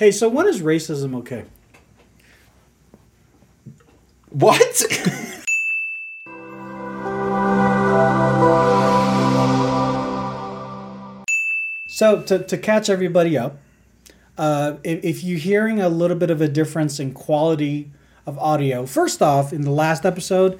Hey, so when is racism okay? What? So to catch everybody up, if you're hearing a little bit of a difference in quality of audio, first off, in the last episode,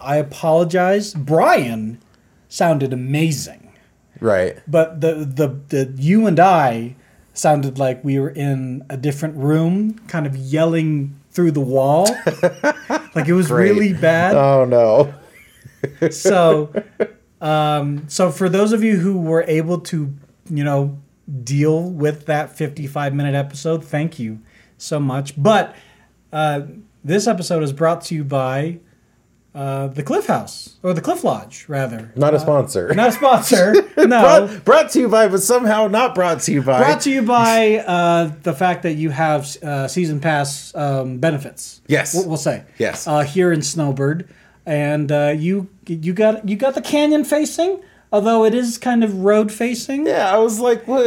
I apologize. Brian sounded amazing. Right. But the you and I sounded like we were in a different room, kind of yelling through the wall. Like it was really bad. Oh, no. So for those of you who were able to, you know, deal with that 55-minute episode, thank you so much. But this episode is brought to you by the Cliff House, or the Cliff Lodge, rather. Not a sponsor. Not a sponsor, no. brought to you by, but somehow not brought to you by. Brought to you by the fact that you have season pass benefits. Yes. We'll say. Yes. Here in Snowbird. And you got the canyon facing. Although it is kind of road facing. Yeah, I was like, well,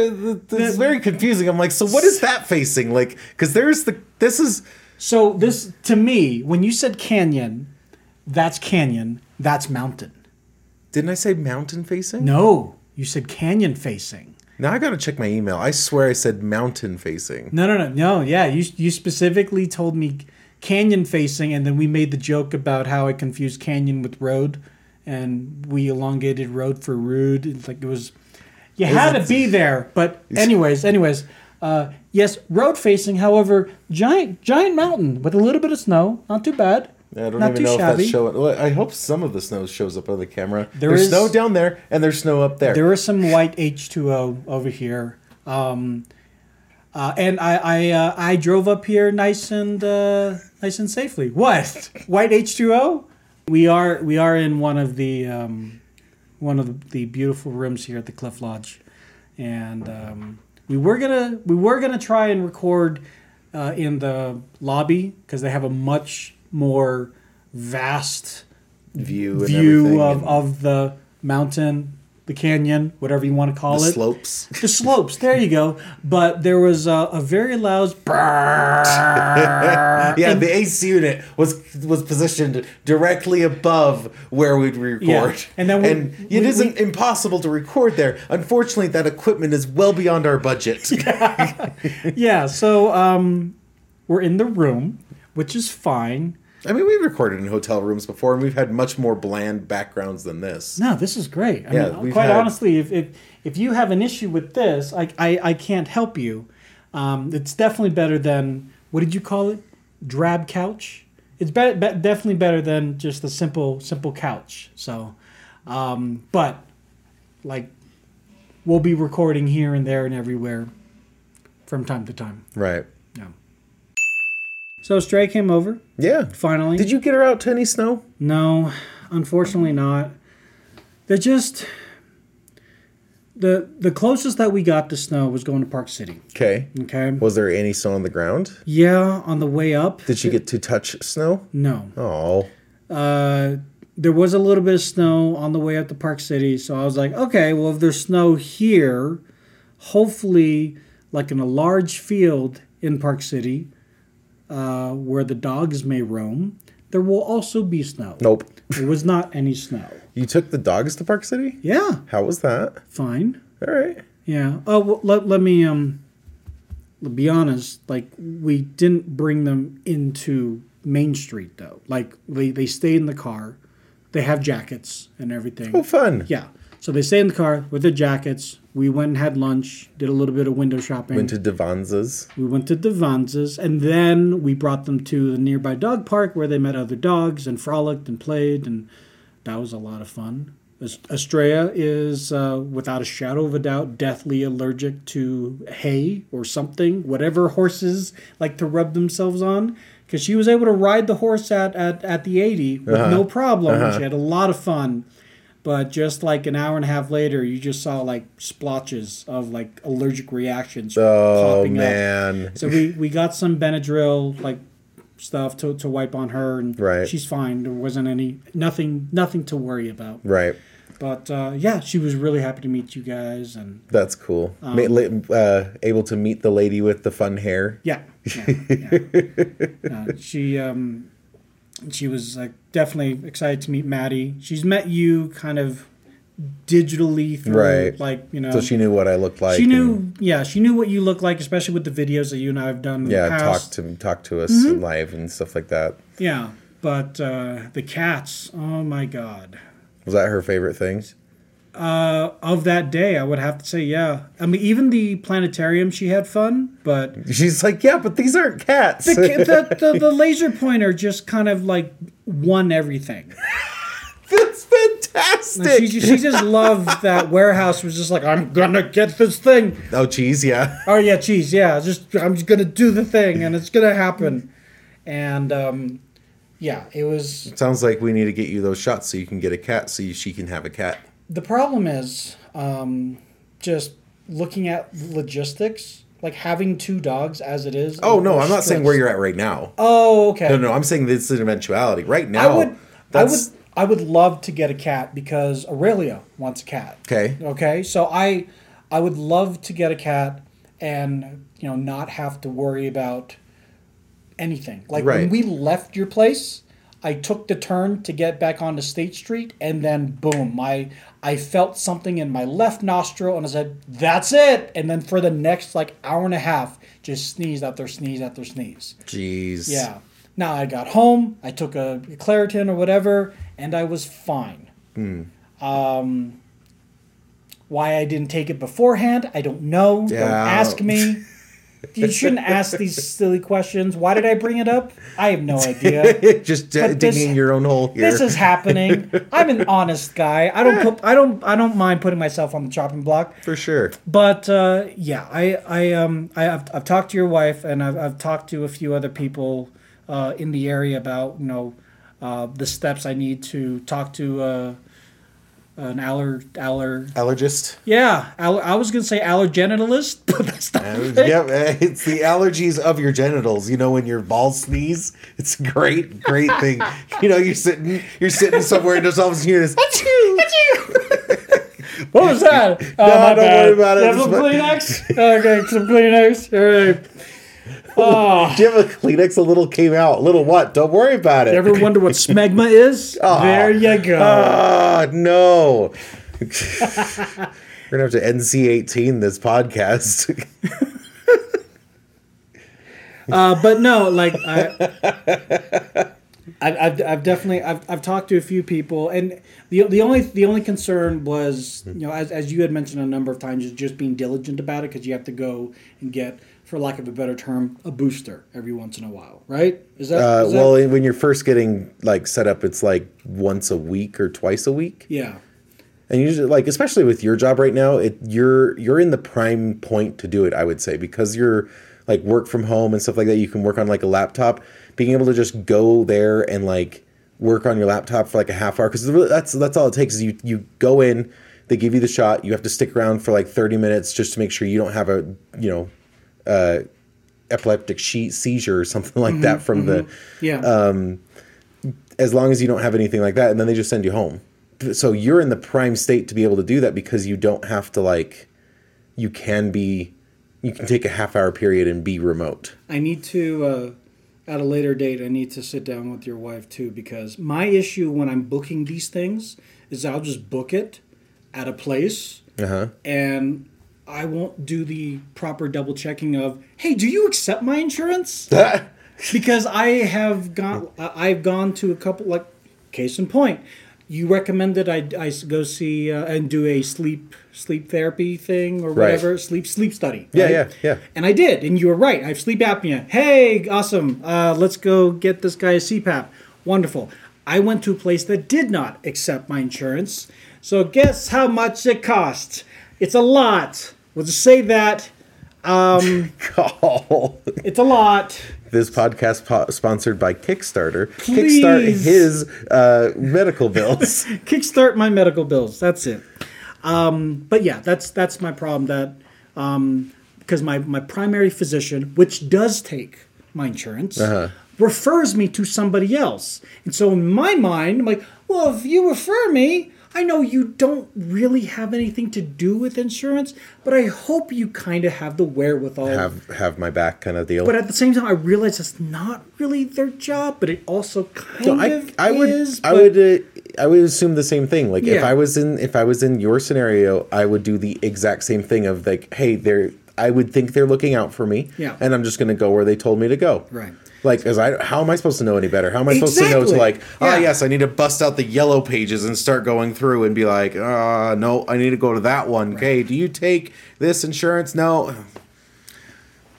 it's very confusing. I'm like, so what is that facing? Like, because this is to me, when you said canyon, that's mountain. Didn't I say mountain facing? No, you said canyon facing. Now I gotta check my email. I swear I said mountain facing. No. Yeah, you specifically told me canyon facing, and then we made the joke about how I confused canyon with road. And we elongated road for rude. It's like it was, you had to be there. But anyways, yes, road facing. However, giant mountain with a little bit of snow. Not too bad. I don't even know if that's showing. Well, I hope some of the snow shows up on the camera. There's snow down there and there's snow up there. There is some white H2O over here. And I drove up here nice and safely. What? White H2O? We are in one of the beautiful rooms here at the Cliff Lodge, and we were gonna try and record in the lobby because they have a much more vast view of the mountain, the canyon, whatever you want to call it. The slopes. There you go. But there was a very loud. Yeah, the AC unit was positioned directly above where we'd record. Yeah. And it isn't impossible to record there. Unfortunately, that equipment is well beyond our budget. Yeah. So we're in the room, which is fine. I mean, we've recorded in hotel rooms before, and we've had much more bland backgrounds than this. No, this is great. I mean, quite honestly, if you have an issue with this, I can't help you. It's definitely better than, what did you call it? Drab couch? It's definitely better than just the simple couch. So, but, like, we'll be recording here and there and everywhere from time to time. Right. Yeah. So Stray came over. Yeah. Finally. Did you get her out to any snow? No, unfortunately not. They're just... The closest that we got to snow was going to Park City. Okay. Was there any snow on the ground? Yeah, on the way up. Did you get to touch snow? No. Oh. There was a little bit of snow on the way up to Park City, so I was like, okay, well, if there's snow here, hopefully, like in a large field in Park City... where the dogs may roam, there will also be snow. Nope. There was not any snow. You took the dogs to Park City? Yeah. How was that? Fine. All right. Yeah. Oh, well, let me be honest. Like, we didn't bring them into Main Street, though. Like, they stayed in the car. They have jackets and everything. Oh, fun. Yeah. So they stayed in the car with their jackets. We went and had lunch, did a little bit of window shopping. We went to Davanza's, and then we brought them to the nearby dog park where they met other dogs and frolicked and played, and that was a lot of fun. Estrella is, without a shadow of a doubt, deathly allergic to hay or something, whatever horses like to rub themselves on, because she was able to ride the horse at the 80 with no problem. She had a lot of fun. But just like an hour and a half later, you just saw like splotches of like allergic reactions popping up. Oh, man. So we got some Benadryl like stuff to wipe on her, and she's fine. There wasn't nothing to worry about. Right. But yeah, she was really happy to meet you guys, and that's cool. Able to meet the lady with the fun hair. Yeah. She was like definitely excited to meet Maddie. She's met you kind of digitally through, right? Like, you know, so she knew what I looked like. She knew what you looked like, especially with the videos that you and I have done in the past. Talk to us live and stuff like that. Yeah, but the cats. Oh my God. Was that her favorite thing? Of that day, I would have to say, yeah. I mean, even the planetarium, she had fun, but... She's like, yeah, but these aren't cats. The laser pointer just kind of, like, won everything. That's fantastic! And she just loved that warehouse was just like, I'm gonna get this thing. Oh, cheese, yeah. Oh, yeah, cheese, yeah. I'm just gonna do the thing, and it's gonna happen. And, yeah, it was... It sounds like we need to get you those shots so you can get a cat, so she can have a cat. The problem is just looking at logistics, like having two dogs as it is. Oh, no, I'm not saying where you're at right now. Oh, okay. No, I'm saying this is an eventuality. Right now, I would love to get a cat because Aurelia wants a cat. Okay, so I would love to get a cat and, you know, not have to worry about... anything. Like, right. When we left your place, I took the turn to get back onto State Street, and then boom, I felt something in my left nostril, and I said, that's it. And then for the next like hour and a half, just sneezed after sneeze after sneeze. Jeez. Yeah. Now I got home, I took a Claritin or whatever, and I was fine. Why I didn't take it beforehand, I don't know. Yeah. Don't ask me. You shouldn't ask these silly questions. Why did I bring it up? I have no idea. Just digging your own hole here. This is happening. I'm an honest guy. I don't mind putting myself on the chopping block. For sure. But yeah, I've talked to your wife, and I've talked to a few other people in the area about, you know, the steps I need to talk to an allergist. Yeah, I was gonna say allergenitalist, but that's not it. Yeah, it's the allergies of your genitals. You know, when your balls sneeze, it's a great thing. You know, you're sitting somewhere and just all of a sudden you hear this. Achoo! What was that? No, don't worry about it. Some Kleenex. Okay, some Kleenex. All right. Oh. Do you have a Kleenex? A little came out. A little what? Don't worry about it. You ever wonder what smegma is? Oh. There you go. Oh, no. We're going to have to NC-18 this podcast. But no, like, I've talked to a few people, and the only concern was, you know, as you had mentioned a number of times, is just being diligent about it, because you have to go and get, for lack of a better term, a booster every once in a while, right? Is that well, when you're first getting like set up, it's like once a week or twice a week. Yeah. And usually, like, especially with your job right now, you're in the prime point to do it, I would say, because you're like work from home and stuff like that. You can work on like a laptop, being able to just go there and like work on your laptop for like a half hour, because that's all it takes is you go in, they give you the shot, you have to stick around for like 30 minutes just to make sure you don't have a, you know, epileptic seizure or something like that from the as long as you don't have anything like that, and then they just send you home. So you're in the prime state to be able to do that, because you don't have to, like, you can take a half hour period and be remote. I need to at a later date, I need to sit down with your wife too, because my issue when I'm booking these things is I'll just book it at a place and I won't do the proper double checking of, hey, do you accept my insurance? Because I've gone to a couple, like, case in point, you recommended I go see and do a sleep therapy thing or whatever, right. sleep study. Right? Yeah. And I did, and you were right. I have sleep apnea. Hey, awesome. Let's go get this guy a CPAP. Wonderful. I went to a place that did not accept my insurance. So guess how much it cost? It's a lot. We'll just say that. It's a lot. This podcast sponsored by Kickstarter. Please. Kickstart his medical bills. Kickstart my medical bills. That's it. But yeah, that's my problem. That because my primary physician, which does take my insurance, refers me to somebody else, and so in my mind, I'm like, well, if you refer me, I know you don't really have anything to do with insurance, but I hope you kind of have the wherewithal. Have my back kind of deal. But at the same time, I realize it's not really their job, but it also kind of is. I would assume the same thing. Like if I was in your scenario, I would do the exact same thing of like, hey, I would think they're looking out for me, and I'm just going to go where they told me to go. Right. Like, how am I supposed to know any better? How am I supposed to know to like, yes, I need to bust out the yellow pages and start going through and be like, no, I need to go to that one. Right. Okay, do you take this insurance? No.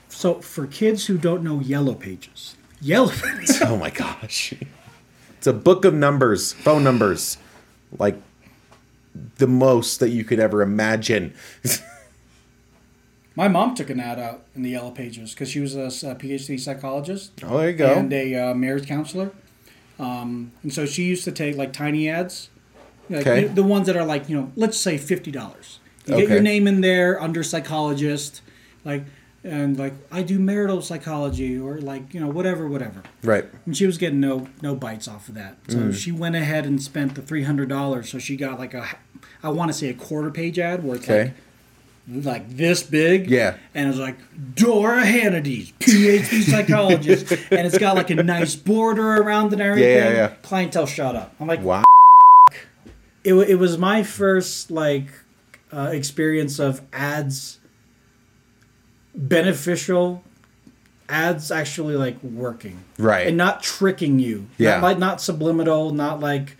So for kids who don't know yellow pages. Oh my gosh. It's a book of numbers, phone numbers, like the most that you could ever imagine. My mom took an ad out in the yellow pages because she was a PhD psychologist. Oh, there you go. And a marriage counselor. And so she used to take, like, tiny ads. Like, okay. The ones that are, like, you know, let's say $50. Get your name in there under psychologist. Like, and, like, I do marital psychology or, like, you know, whatever. Right. And she was getting no bites off of that. So she went ahead and spent the $300. So she got, like, a quarter-page ad where it's, like this big. Yeah. And it was like, Dora Hannity's, PhD psychologist. And it's got like a nice border around it and everything. Yeah. Clientele shot up. I'm like, wow. It was my first like experience of ads, beneficial ads actually like working. Right. And not tricking you. Yeah. Not subliminal, not like...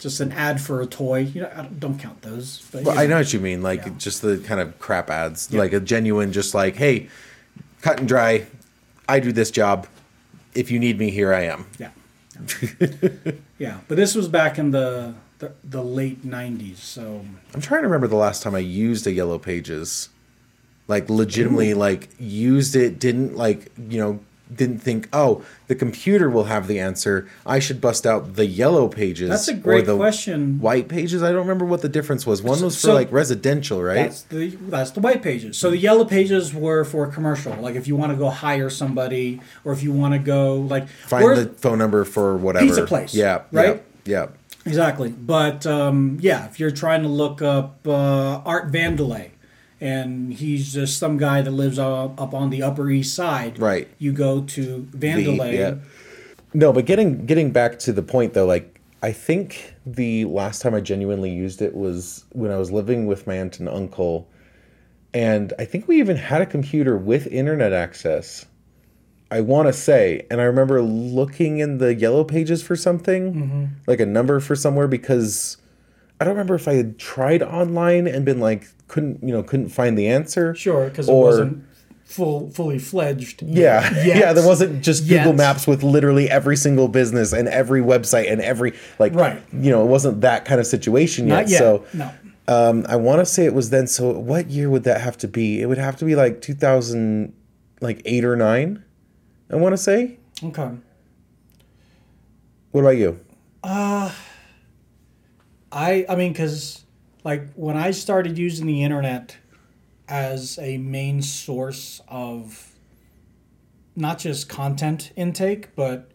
just an ad for a toy. You know, I don't count those. But, I know what you mean. Like, just the kind of crap ads. Yeah. Like, a genuine just like, hey, cut and dry. I do this job. If you need me, here I am. Yeah. Yeah. But this was back in the late 90s, so... I'm trying to remember the last time I used a Yellow Pages. Like, legitimately, like, used it, didn't, like, you know... Didn't think, the computer will have the answer. I should bust out the yellow pages. That's a great question. White pages? I don't remember what the difference was. One was for like residential, right? That's the white pages. So the yellow pages were for commercial. Like if you want to go hire somebody or if you want to go like... Find the phone number for whatever. Pizza place. Yeah. Right? Yeah. Exactly. But if you're trying to look up Art Vandelay, and he's just some guy that lives up on the Upper East Side. Right. You go to Vandelay. No, but getting back to the point, though, like, I think the last time I genuinely used it was when I was living with my aunt and uncle. And I think we even had a computer with internet access, I want to say. And I remember looking in the yellow pages for something, like a number for somewhere, because... I don't remember if I had tried online and been like couldn't find the answer. Sure, because it wasn't fully fledged. Yeah, yet. Yeah, there wasn't just Google Maps with literally every single business and every website and every it wasn't that kind of situation yet. Not yet. So no. I want to say it was then. So what year would that have to be? It would have to be like 2008 or 2009. I want to say. Okay. What about you? I mean, because, like, when I started using the internet as a main source of not just content intake, but,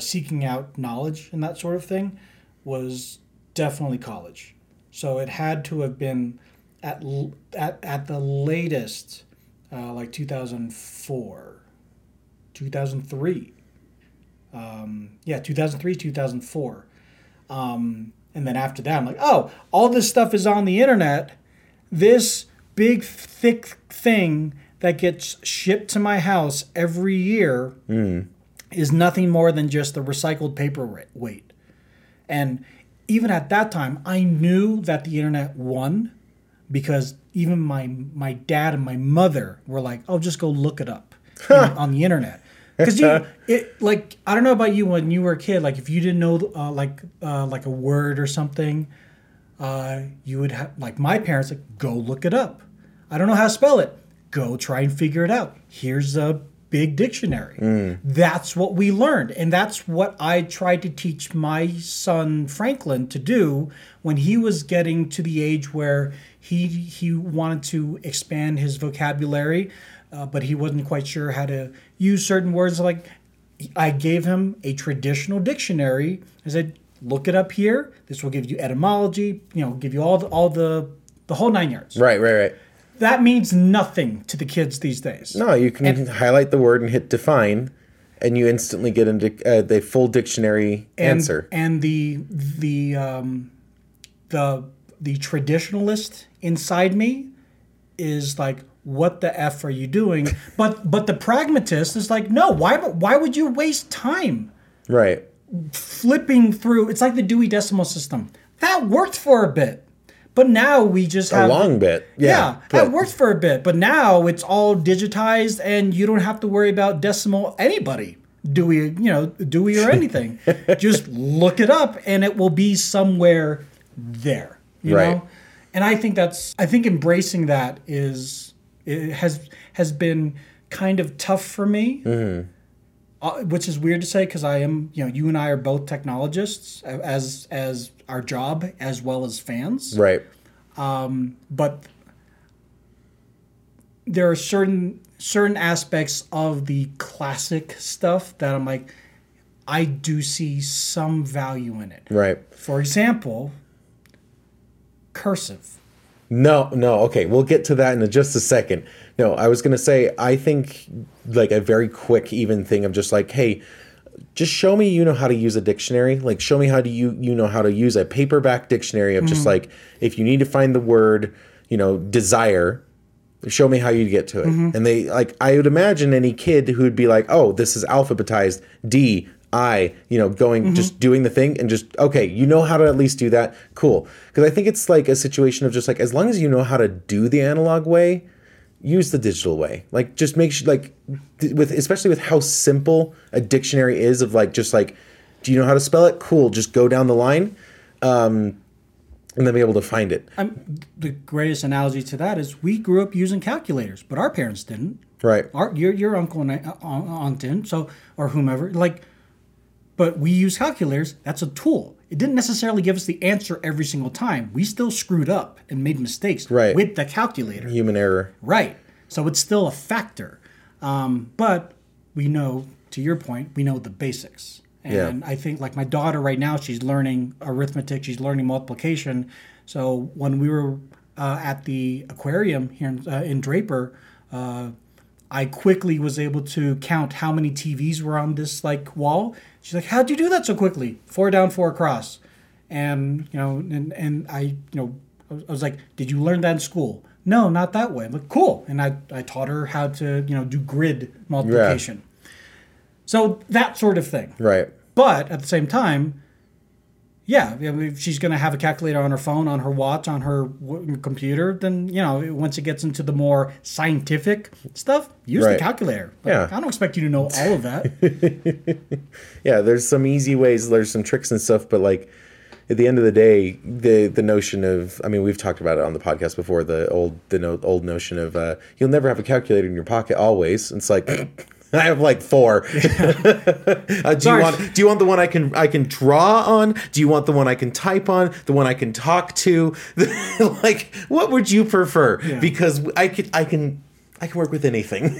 seeking out knowledge and that sort of thing was definitely college. So it had to have been at the latest, 2004, 2003. 2003, 2004. And then after that, I'm like, all this stuff is on the internet. This big, thick thing that gets shipped to my house every year is nothing more than just the recycled paperweight. And even at that time, I knew that the internet won because even my dad and my mother were like, just go look it up on the internet. Because I don't know about you when you were a kid. Like, if you didn't know, a word or something, you would have, like my parents, like, go look it up. I don't know how to spell it. Go try and figure it out. Here's a big dictionary. That's what we learned, and that's what I tried to teach my son Franklin to do when he was getting to the age where he wanted to expand his vocabulary. But he wasn't quite sure how to use certain words. Like, I gave him a traditional dictionary. I said, look it up here. This will give you etymology, give you all the whole nine yards. Right. That means nothing to the kids these days. No, you can highlight the word and hit define, and you instantly get the full dictionary answer. And the traditionalist inside me is like, what the F are you doing? But the pragmatist is like, no, why would you waste time? Right. Flipping through. It's like the Dewey Decimal System. That worked for a bit. But now we just have... A long bit. Yeah, that worked for a bit. But now it's all digitized and you don't have to worry about decimal anybody. Dewey or anything. Just look it up and it will be somewhere there. You know? And I think embracing that has been kind of tough for me, mm-hmm. Which is weird to say because I am, you and I are both technologists as our job as well as fans. Right. But there are certain aspects of the classic stuff that I'm like, I do see some value in it. Right. For example, cursive. No. Okay, we'll get to that in just a second. No, I was going to say, I think like a very quick even thing of just like, hey, just show me how to use a dictionary. Like show me how do you know how to use a paperback dictionary of just like, if you need to find the word, desire, show me how you get to it. Mm-hmm. And they like, I would imagine any kid who would be like, oh, this is alphabetized, D, I, going, mm-hmm. just doing the thing and just, okay, how to at least do that. Cool. Because I think it's like a situation of just like, as long as you know how to do the analog way, use the digital way. Like just make sure especially with how simple a dictionary is of like, just like, do you know how to spell it? Cool. Just go down the line and then be able to find it. The greatest analogy to that is we grew up using calculators, but our parents didn't. Right. Your uncle and aunt didn't. So, or whomever, but we use calculators. That's a tool. It didn't necessarily give us the answer every single time. We still screwed up and made mistakes with the calculator. Human error. Right. So it's still a factor. But we know, to your point, we know the basics. And I think like my daughter right now, she's learning arithmetic. She's learning multiplication. So when we were at the aquarium here in Draper, I quickly was able to count how many TVs were on this wall. She's like, "How'd you do that so quickly? 4 down, 4 across." And I was like, "Did you learn that in school?" No, not that way. I'm like, "Cool." And I taught her how to do grid multiplication. Yeah. So that sort of thing. Right. But at the same time, she's going to have a calculator on her phone, on her watch, on her computer. Then, once it gets into the more scientific stuff, use the calculator. Like, yeah. I don't expect you to know all of that. Yeah, there's some easy ways. There's some tricks and stuff. But, at the end of the day, the notion of, we've talked about it on the podcast before, the old notion of you'll never have a calculator in your pocket always. It's like... I have 4. Do you want the one I can draw on? Do you want the one I can type on? The one I can talk to? What would you prefer? Yeah. Because I can work with anything.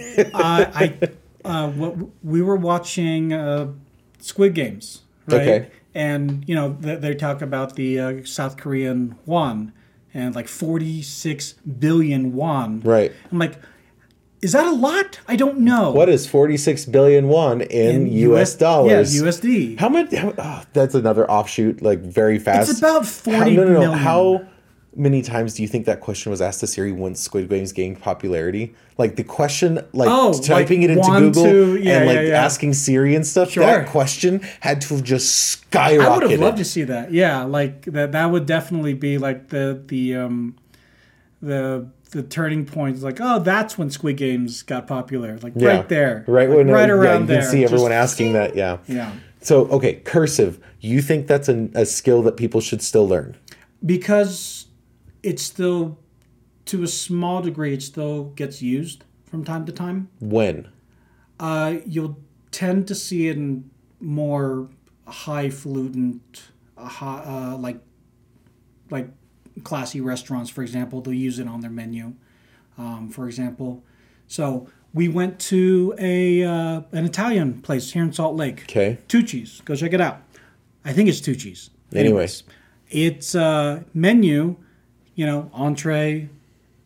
We were watching Squid Games, right? Okay. And they talk about the South Korean won and 46 billion won. Right. I'm like, is that a lot? I don't know. What is 46 billion won in US dollars? Yeah, USD. How much? That's another offshoot, very fast. It's about 40 million. How many times do you think that question was asked to Siri once Squid Games gained popularity? The question, typing it into Google asking Siri and stuff, sure. That question had to have just skyrocketed. I would have loved to see that. Yeah, that would definitely be the turning point is that's when Squid Games got popular. Right there. Right around there. You can see everyone asking that, yeah. Yeah. So, okay, cursive. You think that's a skill that people should still learn? Because it's still, to a small degree, it still gets used from time to time. When? You'll tend to see it in more highfalutin, classy restaurants, for example, they'll use it on their menu. For example, So we went to an Italian place here in Salt Lake. Okay. Tucci's. Go check it out. I think it's Tucci's. Anyways. It's menu, you know, entree,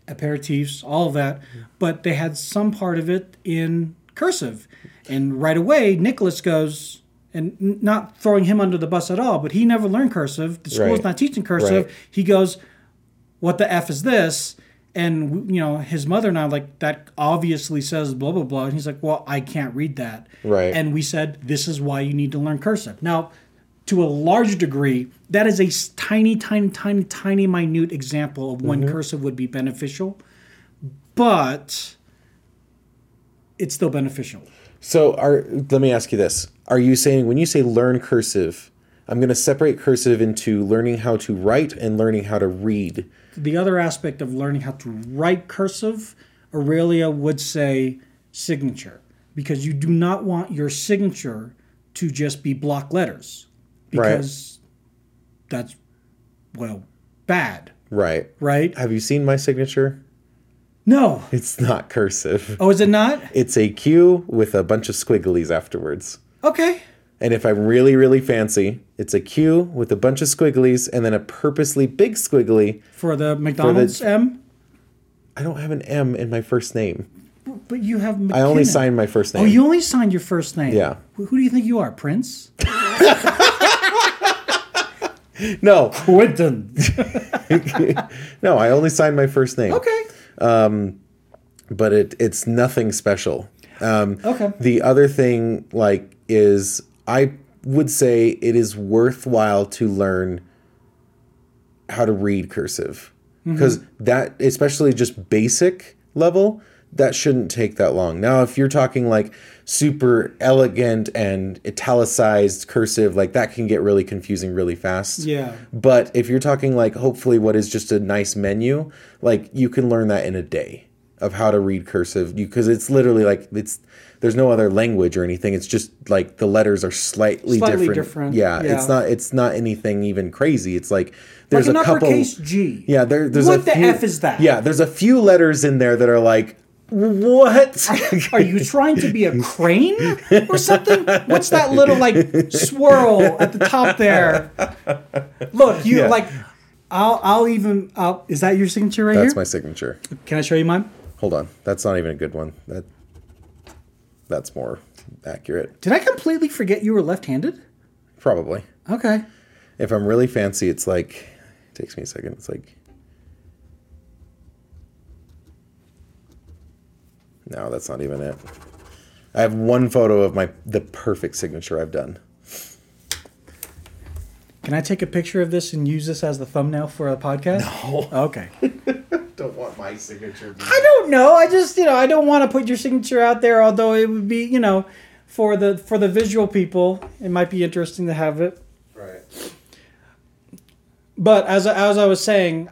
aperitifs, all of that. But they had some part of it in cursive. And right away, Nicholas goes, and not throwing him under the bus at all, but he never learned cursive. The school's not teaching cursive. Right. He goes, what the F is this? And, you know, his mother and I were like, that obviously says blah, blah, blah. And he's like, well, I can't read that. Right. And we said, this is why you need to learn cursive. Now, to a large degree, that is a tiny, minute example of when cursive would be beneficial. But it's still beneficial. So let me ask you this. Are you saying when you say learn cursive, I'm going to separate cursive into learning how to write and learning how to read? The other aspect of learning how to write cursive, Aurelia would say signature, because you do not want your signature to just be block letters, because that's, well, bad. Right. Right? Have you seen my signature? No. It's not cursive. Oh, is it not? It's a Q with a bunch of squigglies afterwards. Okay. And if I'm really, really fancy, it's a Q with a bunch of squigglies and then a purposely big squiggly. For the McDonald's M? I don't have an M in my first name. But you have McKenna. I only signed my first name. Oh, you only signed your first name? Yeah. Who do you think you are, Prince? No. Quentin. No, I only signed my first name. Okay. But it's nothing special. Okay. The other thing, like, is... I would say it is worthwhile to learn how to read cursive, because that, especially just basic level, that shouldn't take that long. Now, if you're talking like super elegant and italicized cursive, like that can get really confusing really fast. Yeah. But if you're talking like hopefully what is just a nice menu, like you can learn that in a day. Of how to read cursive, because it's literally like there's no other language or anything. It's just like the letters are slightly different. Yeah, it's not anything even crazy. It's like there's like an uppercase G. Yeah, there's what a few, the F is that? Yeah, there's a few letters in there that are like, what? Are you trying to be a crane or something? What's that little like swirl at the top there? Look, you like I'll is that your signature right here? That's my signature. Can I show you mine? Hold on. That's not even a good one. That's more accurate. Did I completely forget you were left-handed? Probably. Okay. If I'm really fancy, it's like... It takes me a second. It's like... No, that's not even it. I have one photo of the perfect signature I've done. Can I take a picture of this and use this as the thumbnail for a podcast? No. Okay. Don't want my signature. I don't know. I just, I don't want to put your signature out there, although it would be, for the visual people, it might be interesting to have it. Right. But as I was saying,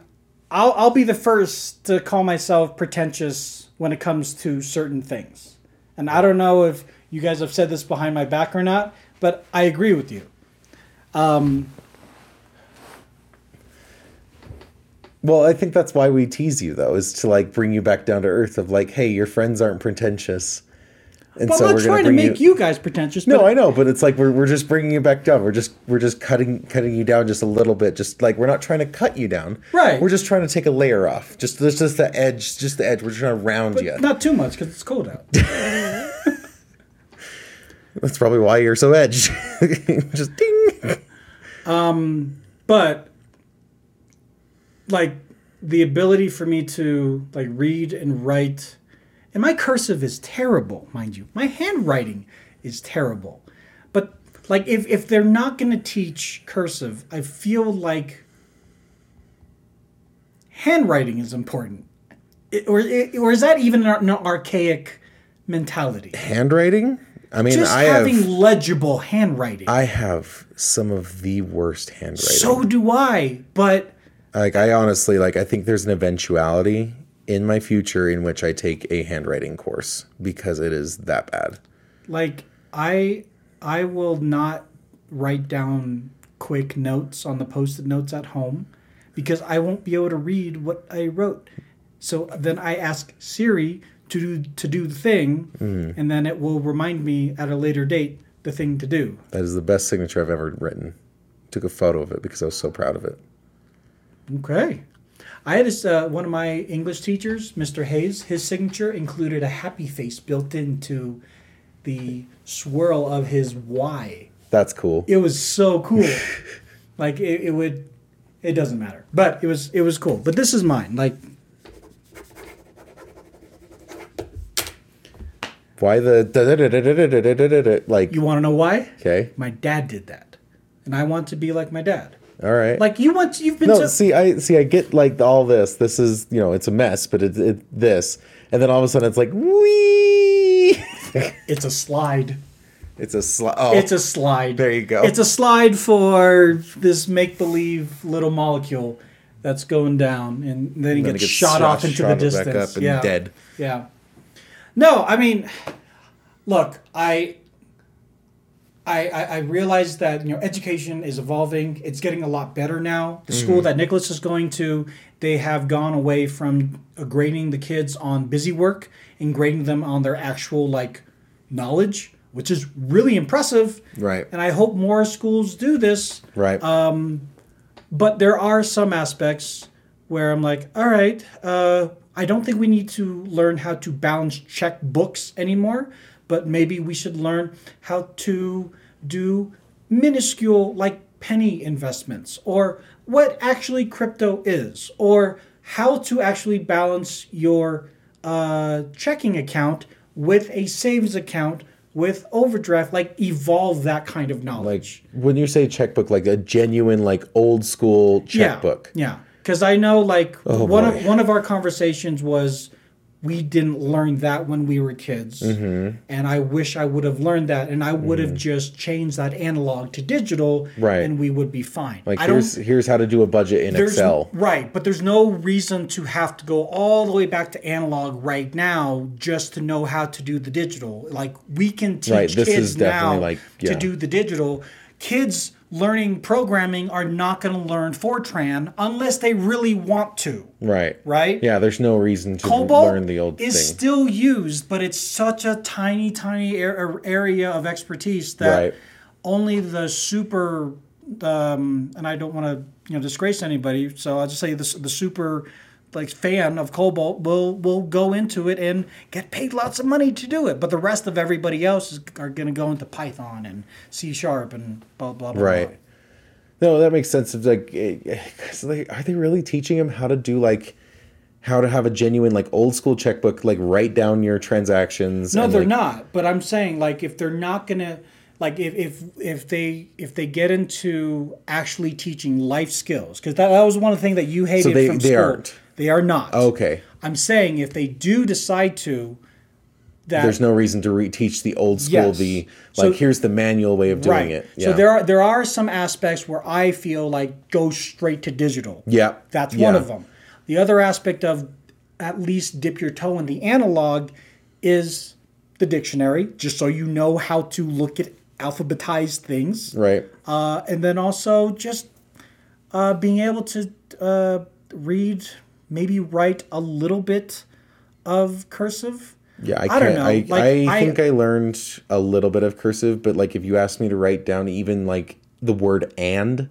I'll be the first to call myself pretentious when it comes to certain things. And I don't know if you guys have said this behind my back or not, but I agree with you. Well, I think that's why we tease you, though, is to like bring you back down to earth of like, hey, your friends aren't pretentious. And well, so I'm not trying to make you guys pretentious. No, I know, but it's like we're just bringing you back down. We're just cutting you down just a little bit. Just like we're not trying to cut you down. Right. We're just trying to take a layer off. Just the edge. Just the edge. We're just trying to round you. Not too much because it's cold out. That's probably why you're so edged. Just ding. But. Like, the ability for me to, like, read and write. And my cursive is terrible, mind you. My handwriting is terrible. But, like, if they're not going to teach cursive, I feel like handwriting is important. Or is that even an archaic mentality? Handwriting? I mean, having legible handwriting. I have some of the worst handwriting. So do I, but... Like, I honestly, like, I think there's an eventuality in my future in which I take a handwriting course because it is that bad. Like, I will not write down quick notes on the Post-it notes at home because I won't be able to read what I wrote. So then I ask Siri to do the thing, and then it will remind me at a later date the thing to do. That is the best signature I've ever written. Took a photo of it because I was so proud of it. Okay. I had this, one of my English teachers, Mr. Hayes, his signature included a happy face built into the swirl of his Y. That's cool. It was so cool. Like, it would... It doesn't matter. But it was cool. But this is mine. Like... Why the... Like... You want to know why? Okay. My dad did that. And I want to be like my dad. All right. Like, you want... You've been... No, so... I get, like, all this. This is, you know, it's a mess, but it's this. And then all of a sudden it's like, wee. It's a slide. It's a slide. Oh, it's a slide. There you go. It's a slide for this make-believe little molecule that's going down, and then it gets shot off into the distance. Back up and dead. Yeah. No, I mean, look, I realize that, you know, education is evolving. It's getting a lot better now. The school that Nicholas is going to, they have gone away from grading the kids on busy work and grading them on their actual, like, knowledge, which is really impressive. Right. And I hope more schools do this. Right. But there are some aspects where I'm like, all right, I don't think we need to learn how to balance checkbooks anymore, but maybe we should learn how to do minuscule, like, penny investments, or what actually crypto is, or how to actually balance your checking account with a savings account with overdraft, like, evolve that kind of knowledge. Like, when you say checkbook, like a genuine, like, old school checkbook. Yeah. Because I know, like, one of our conversations was we didn't learn that when we were kids. Mm-hmm. And I wish I would have learned that. And I would have just changed that analog to digital. Right. And we would be fine. Like, here's how to do a budget in Excel. Right. But there's no reason to have to go all the way back to analog right now just to know how to do the digital. Like, we can teach kids now, like, to do the digital. Kids learning programming are not going to learn Fortran unless they really want to. Right. Right? Yeah, there's no reason to learn the old thing. Cobol is still used, but it's such a tiny, tiny area of expertise that only the super, and I don't want to, you know, disgrace anybody, so I'll just say the super, like, fan of Cobol will go into it and get paid lots of money to do it. But the rest of everybody else are going to go into Python and C# and blah, blah, blah. Right. No, that makes sense. It's like, are they really teaching them how to do, like, how to have a genuine, like, old school checkbook, like, write down your transactions? No, they're not. But I'm saying, like, if they're not going to, like, if they get into actually teaching life skills, because that was one of the things that you hated from school. Aren't. They are not. Okay. I'm saying if they do decide to, that there's no reason to reteach the old school. Yes. Here's the manual way of doing it. Yeah. So there are some aspects where I feel like go straight to digital. Yeah. That's one of them. The other aspect of at least dip your toe in the analog is the dictionary, just so you know how to look at alphabetized things. Right. And then also just being able to read. Maybe write a little bit of cursive. Yeah, I don't know. I think I learned a little bit of cursive, but, like, if you asked me to write down even, like, the word and,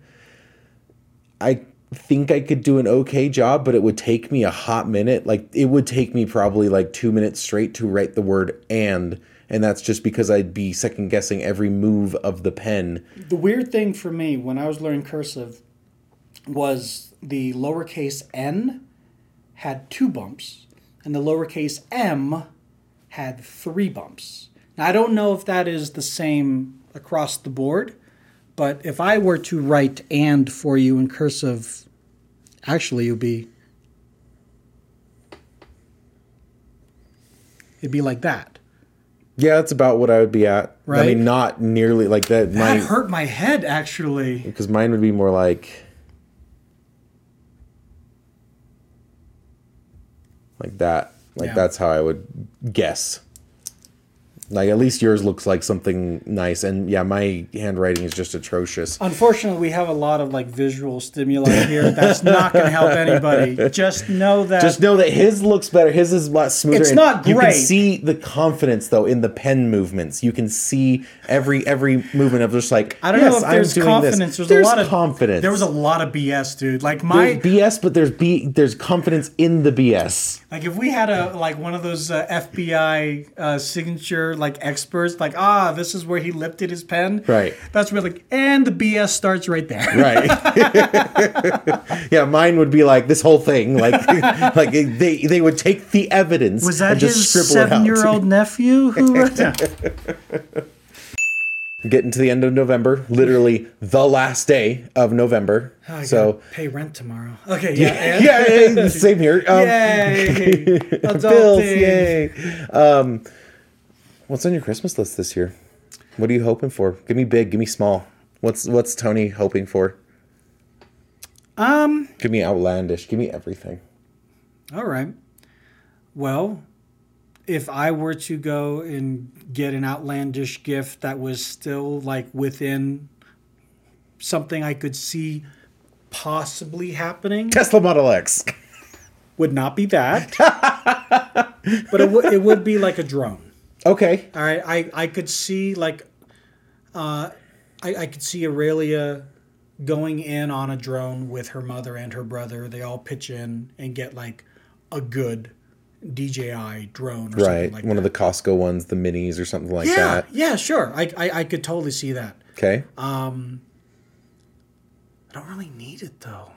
I think I could do an okay job, but it would take me a hot minute. Like, it would take me probably, like, 2 minutes straight to write the word and that's just because I'd be second-guessing every move of the pen. The weird thing for me when I was learning cursive was the lowercase n had 2 bumps, and the lowercase m had 3 bumps. Now, I don't know if that is the same across the board, but if I were to write and for you in cursive, actually, it'd be like that. Yeah, that's about what I would be at. Right? I mean, not nearly like that. That hurt my head, actually. Because mine would be more like... Like that. Like, that's how I would guess. Like, at least yours looks like something nice. And, yeah, my handwriting is just atrocious. Unfortunately, we have a lot of, like, visual stimuli here. That's not going to help anybody. Just know that... Just know that his looks better. His is a lot smoother. It's not great. You can see the confidence, though, in the pen movements. You can see every movement of just, like, I don't know if there's confidence. There's a lot of confidence. There was a lot of BS, dude. Like, there's BS, but there's confidence in the BS. Like, if we had, one of those FBI signature... like experts, like, this is where he lifted his pen. Right. That's where, like, and the BS starts right there. Right. Yeah, mine would be like this whole thing. Like, like they would take the evidence. Was that and just his scribble it out. 7-year-old nephew who wrote that? Getting to the end of November, literally the last day of November. Oh, so pay rent tomorrow. Okay, yeah, yeah, same here. Yay, bills, yay. What's on your Christmas list this year? What are you hoping for? Give me big, give me small. What's Tony hoping for? Give me outlandish. Give me everything. All right. Well, if I were to go and get an outlandish gift that was still like within something I could see possibly happening. Tesla Model X. Would not be that. But it would be like a drone. Okay. All right. I could see I could see Aurelia going in on a drone with her mother and her brother. They all pitch in and get like a good DJI drone or something like that. Right. One of the Costco ones, the minis or something like that. Yeah, sure. I could totally see that. Okay. I don't really need it though.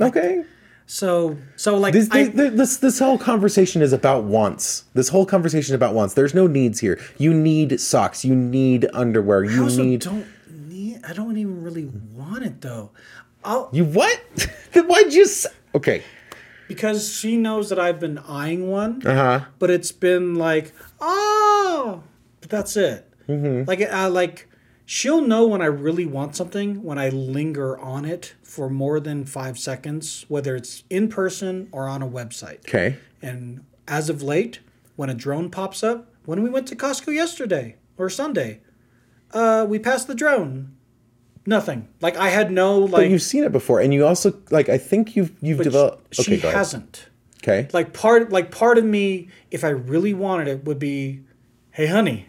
Okay. So like this whole conversation is about wants. This whole conversation is about wants. There's no needs here. You need socks. You need underwear. I don't even really want it though. You what? Then why'd you say? Okay. Because she knows that I've been eyeing one. But it's been like, but that's it. Mm-hmm. She'll know when I really want something, when I linger on it for more than 5 seconds, whether it's in person or on a website. Okay. And as of late, when a drone pops up, when we went to Costco yesterday or Sunday, we passed the drone. Nothing. Like, I had no, like... But you've seen it before, and you also, like, I think you've developed... She hasn't. Okay. Like, part of me, if I really wanted it, would be, hey, honey,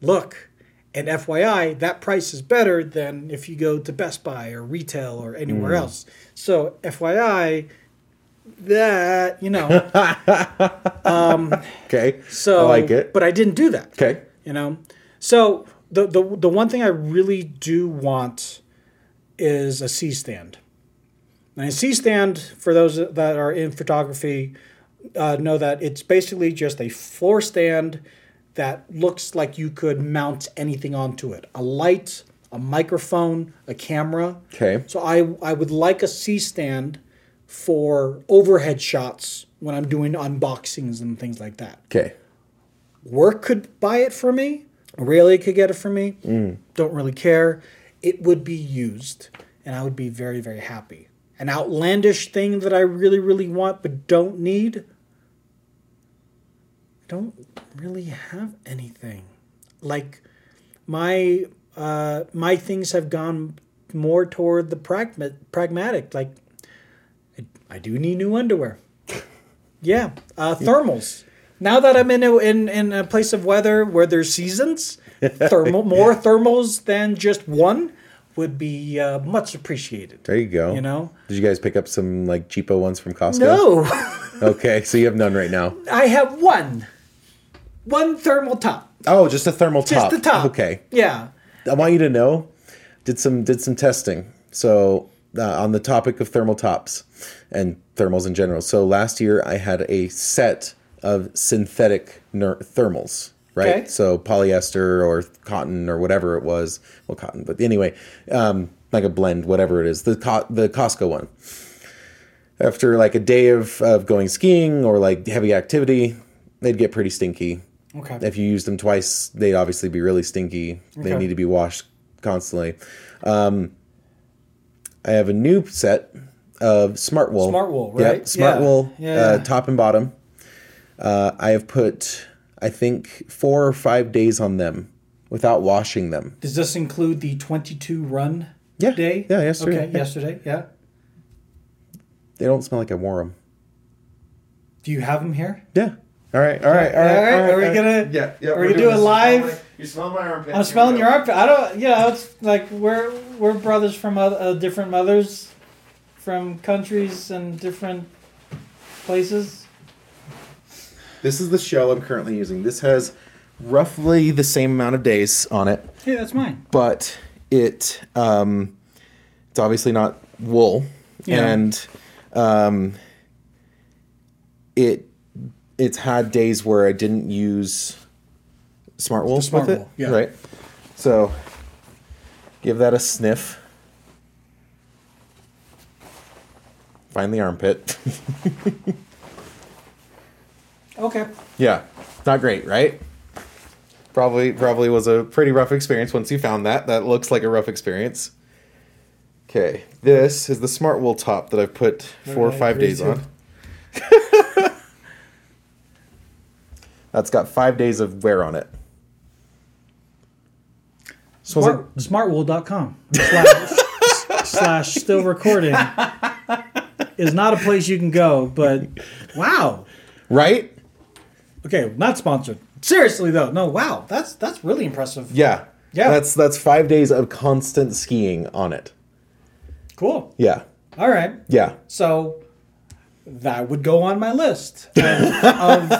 look... And FYI, that price is better than if you go to Best Buy or retail or anywhere else. So FYI, that, you know. Okay. So I like it. But I didn't do that. Okay. You know. So the one thing I really do want is a C-stand. And a C-stand, for those that are in photography, know that it's basically just a floor stand that looks like you could mount anything onto it. A light, a microphone, a camera. Okay. So I would like a C-stand for overhead shots when I'm doing unboxings and things like that. Okay. Work could buy it for me. Aurelia could get it for me. Don't really care. It would be used, and I would be very, very happy. An outlandish thing that I really, really want but don't need... don't really have anything. Like my my things have gone more toward the pragmatic. Like I do need new underwear. Yeah, thermals. Now that I'm in a place of weather where there's seasons, more thermals than just one would be much appreciated. There you go. You know? Did you guys pick up some like cheapo ones from Costco? No. Okay, so you have none right now. I have one. One thermal top. Oh, just a thermal top. Just the top. Okay. Yeah. I want you to know, did some testing. So on the topic of thermal tops and thermals in general. So last year I had a set of synthetic thermals, right? Okay. So polyester or cotton or whatever it was. Well, cotton, but anyway, like a blend, whatever it is. The Costco one. After like a day of going skiing or like heavy activity, they'd get pretty stinky. Okay. If you use them twice, they'd obviously be really stinky. Okay. They need to be washed constantly. I have a new set of smart wool. Smart wool, right? Yep, smart wool, top and bottom. I have put I think, 4 or 5 days on them without washing them. Does this include the 22 run day? Yeah, yesterday. Okay, yesterday, yeah. They don't smell like I wore them. Do you have them here? Yeah. All right. Are we gonna? Yeah. Are we doing live? You smell my armpit. I'm smelling your armpit. I don't. Yeah, it's like we're brothers from different mothers, from countries and different places. This is the shell I'm currently using. This has roughly the same amount of days on it. Yeah, that's mine. But it it's obviously not wool, and It's had days where I didn't use smart wool with it, right? So give that a sniff. Find the armpit. Okay. Yeah, not great, right? Probably was a pretty rough experience once you found that. That looks like a rough experience. Okay, this is the smart wool top that I've put 4 or 5 days on. That's got 5 days of wear on it. Smartwool.com / still recording is not a place you can go, but wow. Right? Okay, not sponsored. Seriously though, no, wow. That's really impressive. Yeah. Yeah. That's 5 days of constant skiing on it. Cool. Yeah. All right. Yeah. So that would go on my list of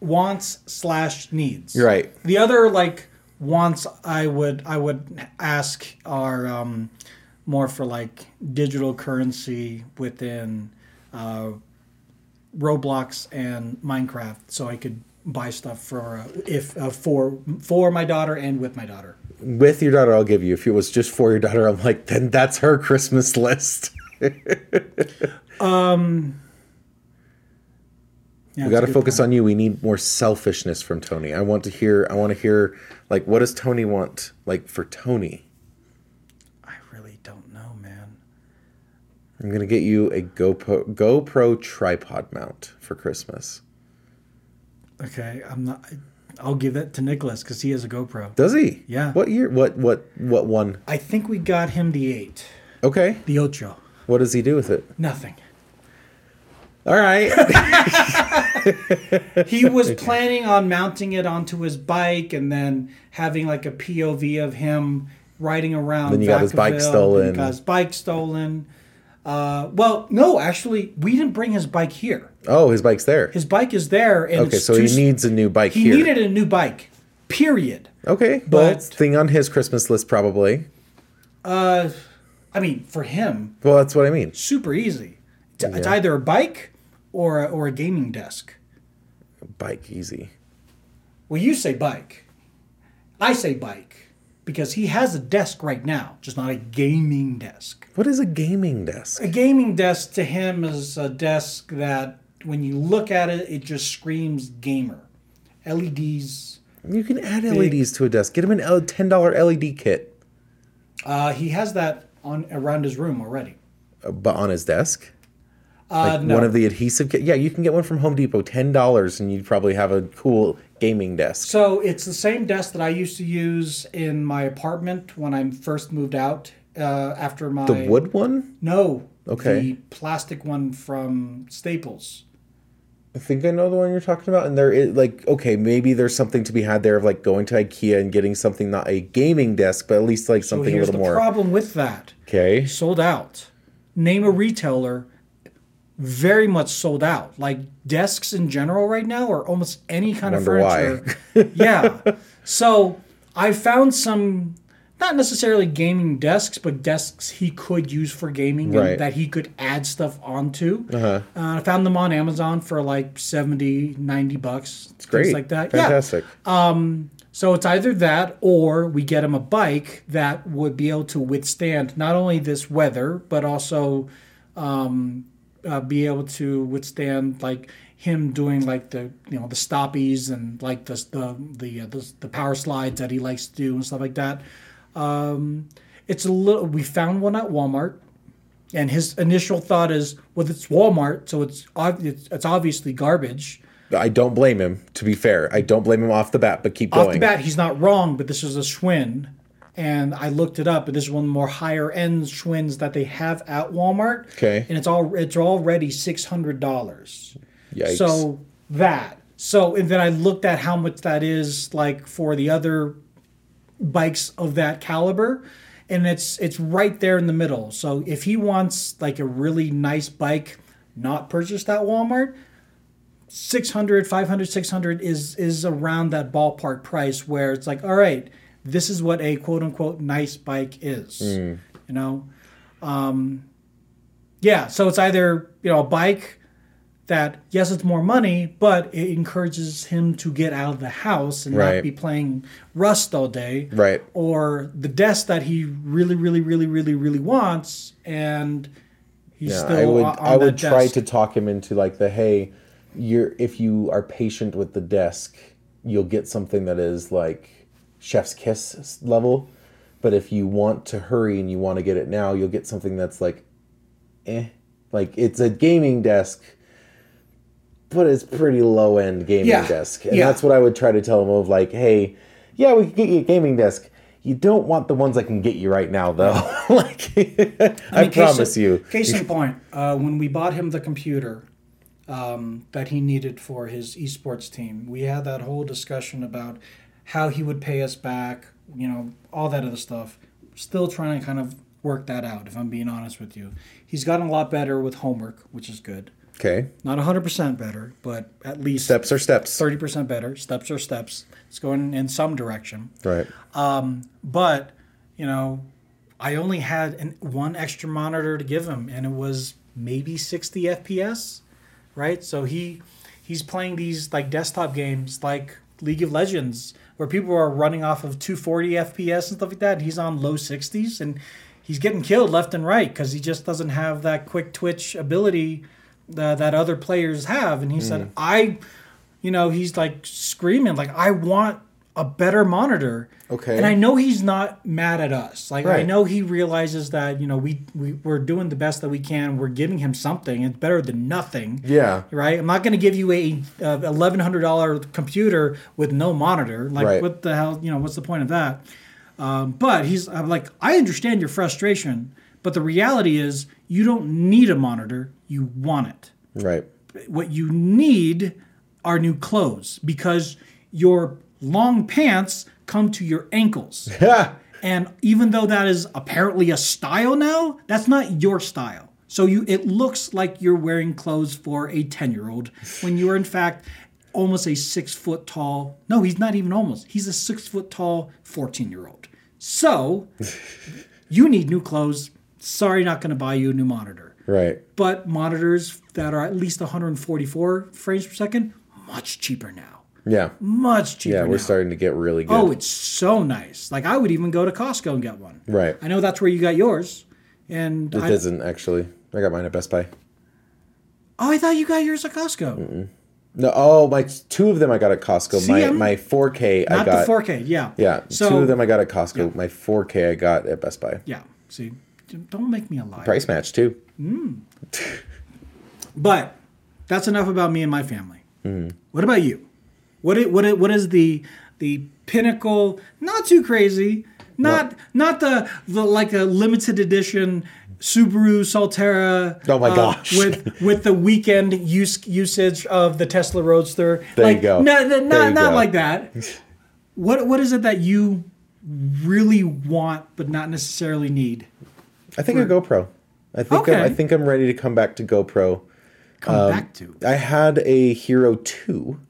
wants / needs. Right. The other wants I would ask are more for digital currency within Roblox and Minecraft, so I could buy stuff for my daughter and with my daughter. With your daughter, I'll give you. If it was just for your daughter, I'm like, then that's her Christmas list. We got to focus on you. We need more selfishness from Tony. I want to hear what does Tony want for Tony? I really don't know, man. I'm going to get you a GoPro tripod mount for Christmas. Okay, I'll give that to Nicholas cuz he has a GoPro. Does he? Yeah. What year? What one? I think we got him the 8. Okay. The Ocho. What does he do with it? Nothing. All right. He was planning on mounting it onto his bike and then having a POV of him riding around. Then you got his bike stolen. Well, no, actually, we didn't bring his bike here. Oh, his bike's there. His bike is there. And okay, so he needs a new bike here. He needed a new bike, period. Okay, but thing on his Christmas list probably. For him. Well, that's what I mean. Super easy. It's either a bike or a gaming desk. Bike easy. Well, you say bike. I say bike because he has a desk right now, just not a gaming desk. What is a gaming desk? A gaming desk to him is a desk that when you look at it, it just screams gamer. LEDs. You can add LEDs to a desk. Get him a $10 LED kit. He has that around his room already. But on his desk? No. One of the adhesive kits? Yeah, you can get one from Home Depot, $10, and you'd probably have a cool gaming desk. So it's the same desk that I used to use in my apartment when I first moved out after my... The wood one? No. Okay. The plastic one from Staples. I think I know the one you're talking about. And there is, maybe there's something to be had there of, going to IKEA and getting something, not a gaming desk, but at least, something a little more. So here's the problem with that. Okay. Sold out. Name a retailer. Very much sold out. Desks in general right now or almost any kind of furniture. Why. Yeah. So I found some, not necessarily gaming desks, but desks he could use for gaming and that he could add stuff onto. Uh-huh. I found them on Amazon for $70, $90. It's great. Things like that. Fantastic. Yeah. So it's either that or we get him a bike that would be able to withstand not only this weather, but also... be able to withstand him doing the stoppies and the power slides that he likes to do and stuff like that. It's a little. We found one at Walmart, and his initial thought is, well, it's Walmart, so it's obviously garbage. I don't blame him, to be fair. I don't blame him off the bat, but keep going. Off the bat, he's not wrong, but this is a Schwinn. And I looked it up, but this is one of the more higher-end Schwinns that they have at Walmart. Okay. And it's already $600. Yikes. So, and then I looked at how much that is, like, for the other bikes of that caliber. And it's right there in the middle. So if he wants, like, a really nice bike not purchased at Walmart, $500, $600 is around that ballpark price where it's like, all right, this is what a quote-unquote nice bike is, you know? Yeah, so it's either, you know, a bike that, yes, it's more money, but it encourages him to get out of the house and not be playing Rust all day. Right. Or the desk that he really wants, and he's still on that desk. I would try to talk him into, like, the, hey, if you are patient with the desk, you'll get something that is, like, chef's kiss level, but if you want to hurry and you want to get it now, you'll get something that's like, like it's a gaming desk, but it's pretty low end gaming desk, and that's what I would try to tell them of, like, hey, we can get you a gaming desk. You don't want the ones I can get you right now, though. Like, I promise you. Case in point, when we bought him the computer that he needed for his esports team, we had that whole discussion about how he would pay us back, you know, all that other stuff. Still trying to kind of work that out, if I'm being honest with you. He's gotten a lot better with homework, which is good. Okay. Not 100% better, but at least... Steps are steps. 30% better. Steps are steps. It's going in some direction. Right. But, you know, I only had one extra monitor to give him, and it was maybe 60 FPS, right? So he's playing these, like, desktop games, like League of Legends, where people are running off of 240 FPS and stuff like that, and he's on low 60s, and he's getting killed left and right because he just doesn't have that quick twitch ability that other players have. And he said, he's like screaming, like, I want a better monitor. Okay. And I know he's not mad at us. Like, right. I know he realizes that, you know, we're doing the best that we can. We're giving him something. It's better than nothing. Yeah. Right? I'm not going to give you a $1,100 computer with no monitor. Like, what the hell, you know, what's the point of that? But I'm like, I understand your frustration, but the reality is you don't need a monitor. You want it. Right. What you need are new clothes because your long pants come to your ankles. And even though that is apparently a style now, that's not your style. So it looks like you're wearing clothes for a 10-year-old when you are in fact almost a 6 foot tall. No, he's not even almost. He's a 6 foot tall 14-year-old. So you need new clothes. Sorry, not going to buy you a new monitor. Right. But monitors that are at least 144 frames per second, much cheaper now. Yeah. Much cheaper. Yeah, we're starting to get really good. Oh, it's so nice. Like, I would even go to Costco and get one. Right. I know that's where you got yours. And it isn't, actually. I got mine at Best Buy. Oh, I thought you got yours at Costco. Mm-mm. No, my two of them I got at Costco. See, my 4K I got. Not the 4K, yeah. Yeah, so, two of them I got at Costco. Yeah. My 4K I got at Best Buy. Yeah, see, don't make me a liar. Price match, too. Mm. But that's enough about me and my family. Mm. What about you? What is the pinnacle? Not too crazy, not the like a limited edition Subaru Solterra. Oh my gosh! With the weekend usage of the Tesla Roadster. There you go. Not like that. What is it that you really want but not necessarily need? I think a GoPro. I think I'm ready to come back to GoPro. I had a Hero 2.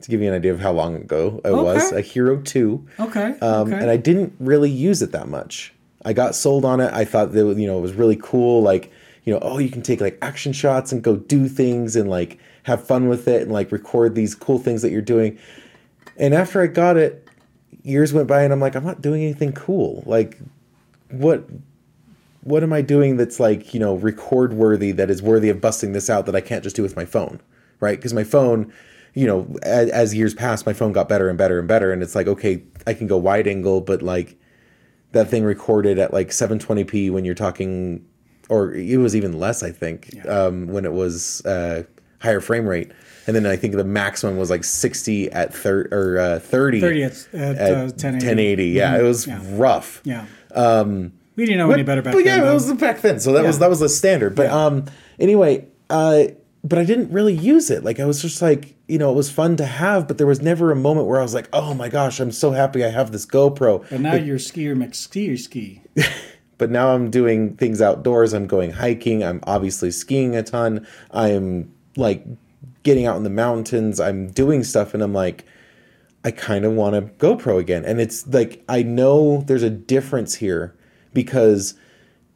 To give you an idea of how long ago I was, a Hero 2. Okay. And I didn't really use it that much. I got sold on it. I thought that, you know, it was really cool. Like, you know, you can take like action shots and go do things and like have fun with it and like record these cool things that you're doing. And after I got it, years went by and I'm like, I'm not doing anything cool. Like, what am I doing that's like, you know, record worthy, that is worthy of busting this out that I can't just do with my phone, right? Because my phone, you know, as years passed, my phone got better and better and better. And it's like, okay, I can go wide angle, but like that thing recorded at like 720p when you're talking, or it was even less, I think, when it was higher frame rate. And then I think the maximum was like 60 at 30. 30th at 1080. 1080. Yeah, it was rough. Yeah. We didn't know any better back then. But yeah, it was back then. So that was the standard. But anyway, but I didn't really use it. Like, I was just like, it was fun to have, but there was never a moment where I was like, oh my gosh, I'm so happy I have this GoPro. But now you're skier McSkier ski. But now I'm doing things outdoors. I'm going hiking. I'm obviously skiing a ton. I'm like getting out in the mountains. I'm doing stuff. And I'm like, I kind of want a GoPro again. And it's like, I know there's a difference here because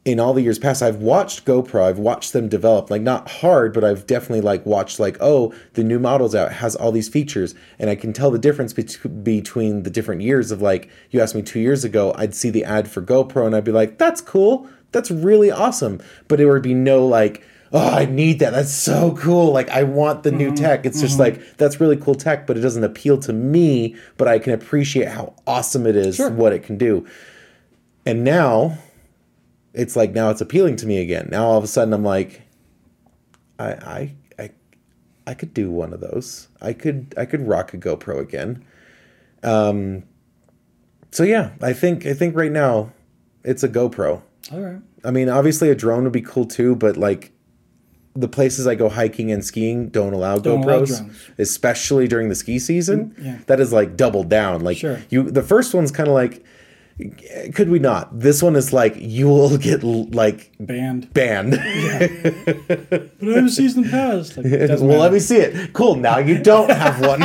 in all the years past, I've watched GoPro. I've watched them develop, like not hard, but I've definitely like watched like, oh, the new model's out. It has all these features. And I can tell the difference between the different years of like, you asked me 2 years ago, I'd see the ad for GoPro and I'd be like, that's cool. That's really awesome. But it would be no like, oh, I need that. That's so cool. Like, I want the new tech. It's just like, that's really cool tech, but it doesn't appeal to me, but I can appreciate how awesome it is, what it can do. And now it's like, now it's appealing to me again. Now all of a sudden I'm like, I could do one of those. I could rock a GoPro again. So yeah, I think right now it's a GoPro. All right. I mean, obviously a drone would be cool too, but like, the places I go hiking and skiing don't allow GoPros, especially during the ski season. Yeah. That is like doubled down. Like the first one's kind of like, could we not? This one is like, you will get like banned. Yeah. But I have a season pass. Like, well, matter. Let me see it. Cool. Now you don't have one.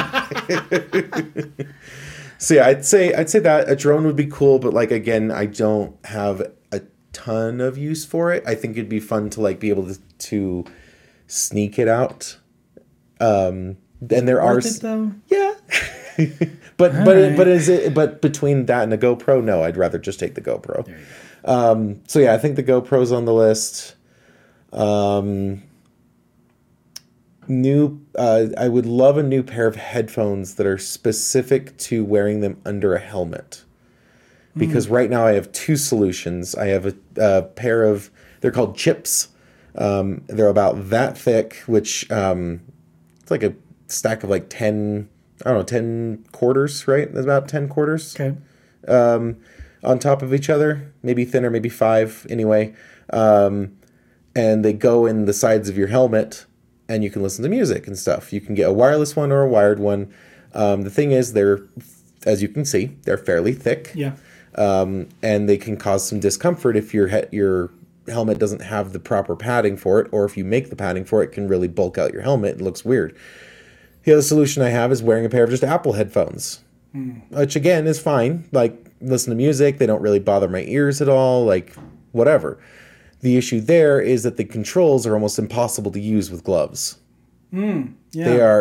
So yeah, I'd say that a drone would be cool, but like, again, I don't have a ton of use for it. I think it'd be fun to like be able to sneak it out. And there are it, though? Yeah. But between that and a GoPro, no, I'd rather just take the GoPro. There you go. So yeah, I think the GoPro's on the list. I would love a new pair of headphones that are specific to wearing them under a helmet, because right now I have two solutions. I have a pair of, they're called chips. They're about that thick, which it's like a stack of like 10 quarters, right? There's about 10 quarters. Okay. On top of each other, maybe thinner, maybe five anyway. And they go in the sides of your helmet and you can listen to music and stuff. You can get a wireless one or a wired one. The thing is, they're, as you can see, they're fairly thick. Yeah. And they can cause some discomfort if your helmet doesn't have the proper padding for it, or if you make the padding for it, it can really bulk out your helmet. It looks weird. The other solution I have is wearing a pair of just Apple headphones, which again is fine. Like, listen to music. They don't really bother my ears at all. Like, whatever. The issue there is that the controls are almost impossible to use with gloves. Yeah.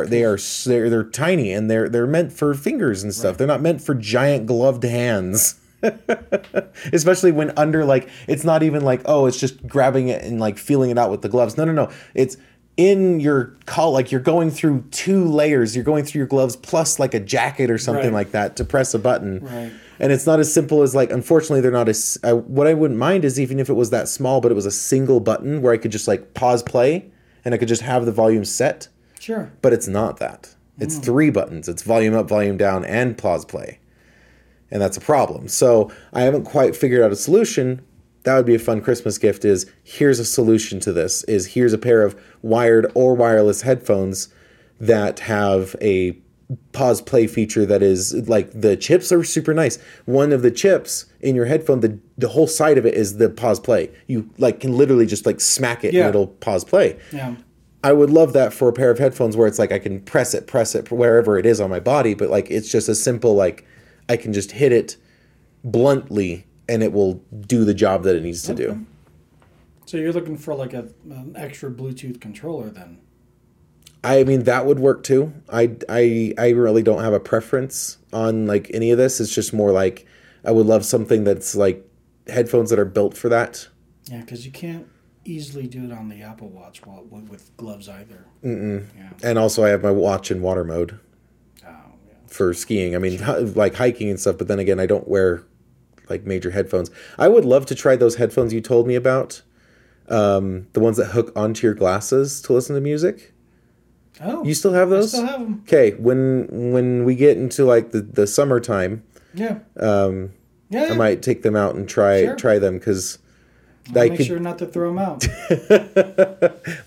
They're tiny, and they're meant for fingers and stuff. Right. They're not meant for giant gloved hands. Especially when under, like, it's not even like, oh, it's just grabbing it and like feeling it out with the gloves. No. It's in your call, like, you're going through two layers. You're going through your gloves plus like a jacket or something like that to press a button. Right. And it's not as simple as like, unfortunately, they're not as, what I wouldn't mind is even if it was that small, but it was a single button where I could just like pause play and I could just have the volume set. Sure. But it's not that. It's three buttons. It's volume up, volume down, and pause play. And that's a problem. So I haven't quite figured out a solution. That would be a fun Christmas gift, is here's a solution to this, is here's a pair of wired or wireless headphones that have a pause play feature that is like, the chips are super nice. One of the chips in your headphone, the whole side of it is the pause play. You like can literally just like smack it and it'll pause play. Yeah. I would love that for a pair of headphones where it's like I can press it wherever it is on my body, but like it's just a simple like I can just hit it bluntly and it will do the job that it needs to do. So you're looking for like an extra Bluetooth controller then? I mean, that would work too. I really don't have a preference on like any of this. It's just more like I would love something that's like headphones that are built for that. Yeah, because you can't easily do it on the Apple Watch with gloves either. Mm-mm. Yeah. And also I have my watch in water mode for skiing. I mean, like hiking and stuff. But then again, I don't wear like major headphones. I would love to try those headphones you told me about. The ones that hook onto your glasses to listen to music. Oh. You still have those? I still have them. Okay. When we get into like the summertime, I might take them out and try them because I make sure not to throw them out.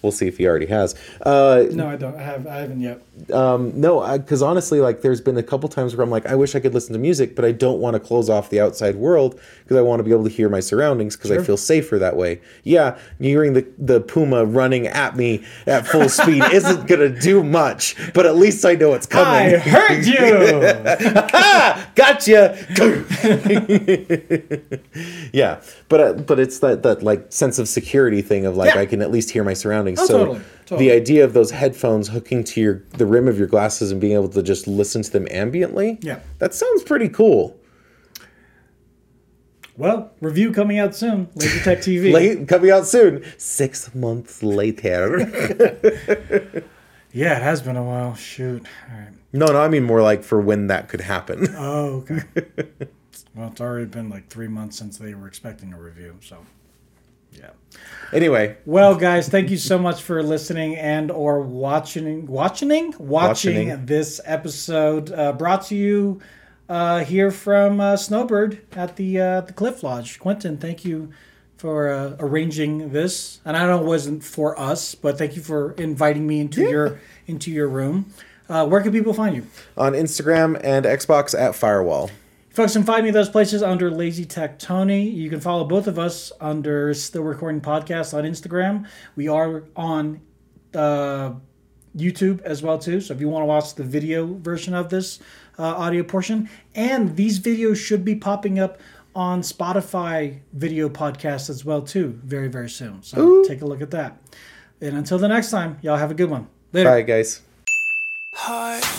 We'll see if he already has. No, I don't. I haven't yet. No, because honestly, like, there's been a couple times where I'm like, I wish I could listen to music, but I don't want to close off the outside world because I want to be able to hear my surroundings because I feel safer that way. Yeah, hearing the puma running at me at full speed isn't going to do much, but at least I know it's coming. I heard you! Gotcha! Yeah, but it's that like sense of security thing of like I can at least hear my surroundings. Oh, so totally. The idea of those headphones hooking to the rim of your glasses and being able to just listen to them ambiently. Yeah. That sounds pretty cool. Well, review coming out soon. Lazy Tech TV. Coming out soon. 6 months later. Yeah, it has been a while. Shoot. All right. No, I mean more like for when that could happen. Oh, okay. Well, it's already been like 3 months since they were expecting a review, so yeah. Anyway. Well, guys, thank you so much for listening and or watching this episode brought to you here from Snowbird at the Cliff Lodge. Quentin, thank you for arranging this. And I know it wasn't for us, but thank you for inviting me into your room. Where can people find you? On Instagram and Xbox at Firewall. Folks, can find me those places under Lazy Tech Tony. You can follow both of us under Still Recording Podcast on Instagram. We are on YouTube as well, too. So if you want to watch the video version of this audio portion. And these videos should be popping up on Spotify video podcasts as well, too, very, very soon. So Take a look at that. And until the next time, y'all have a good one. Later. Bye, guys. Hi.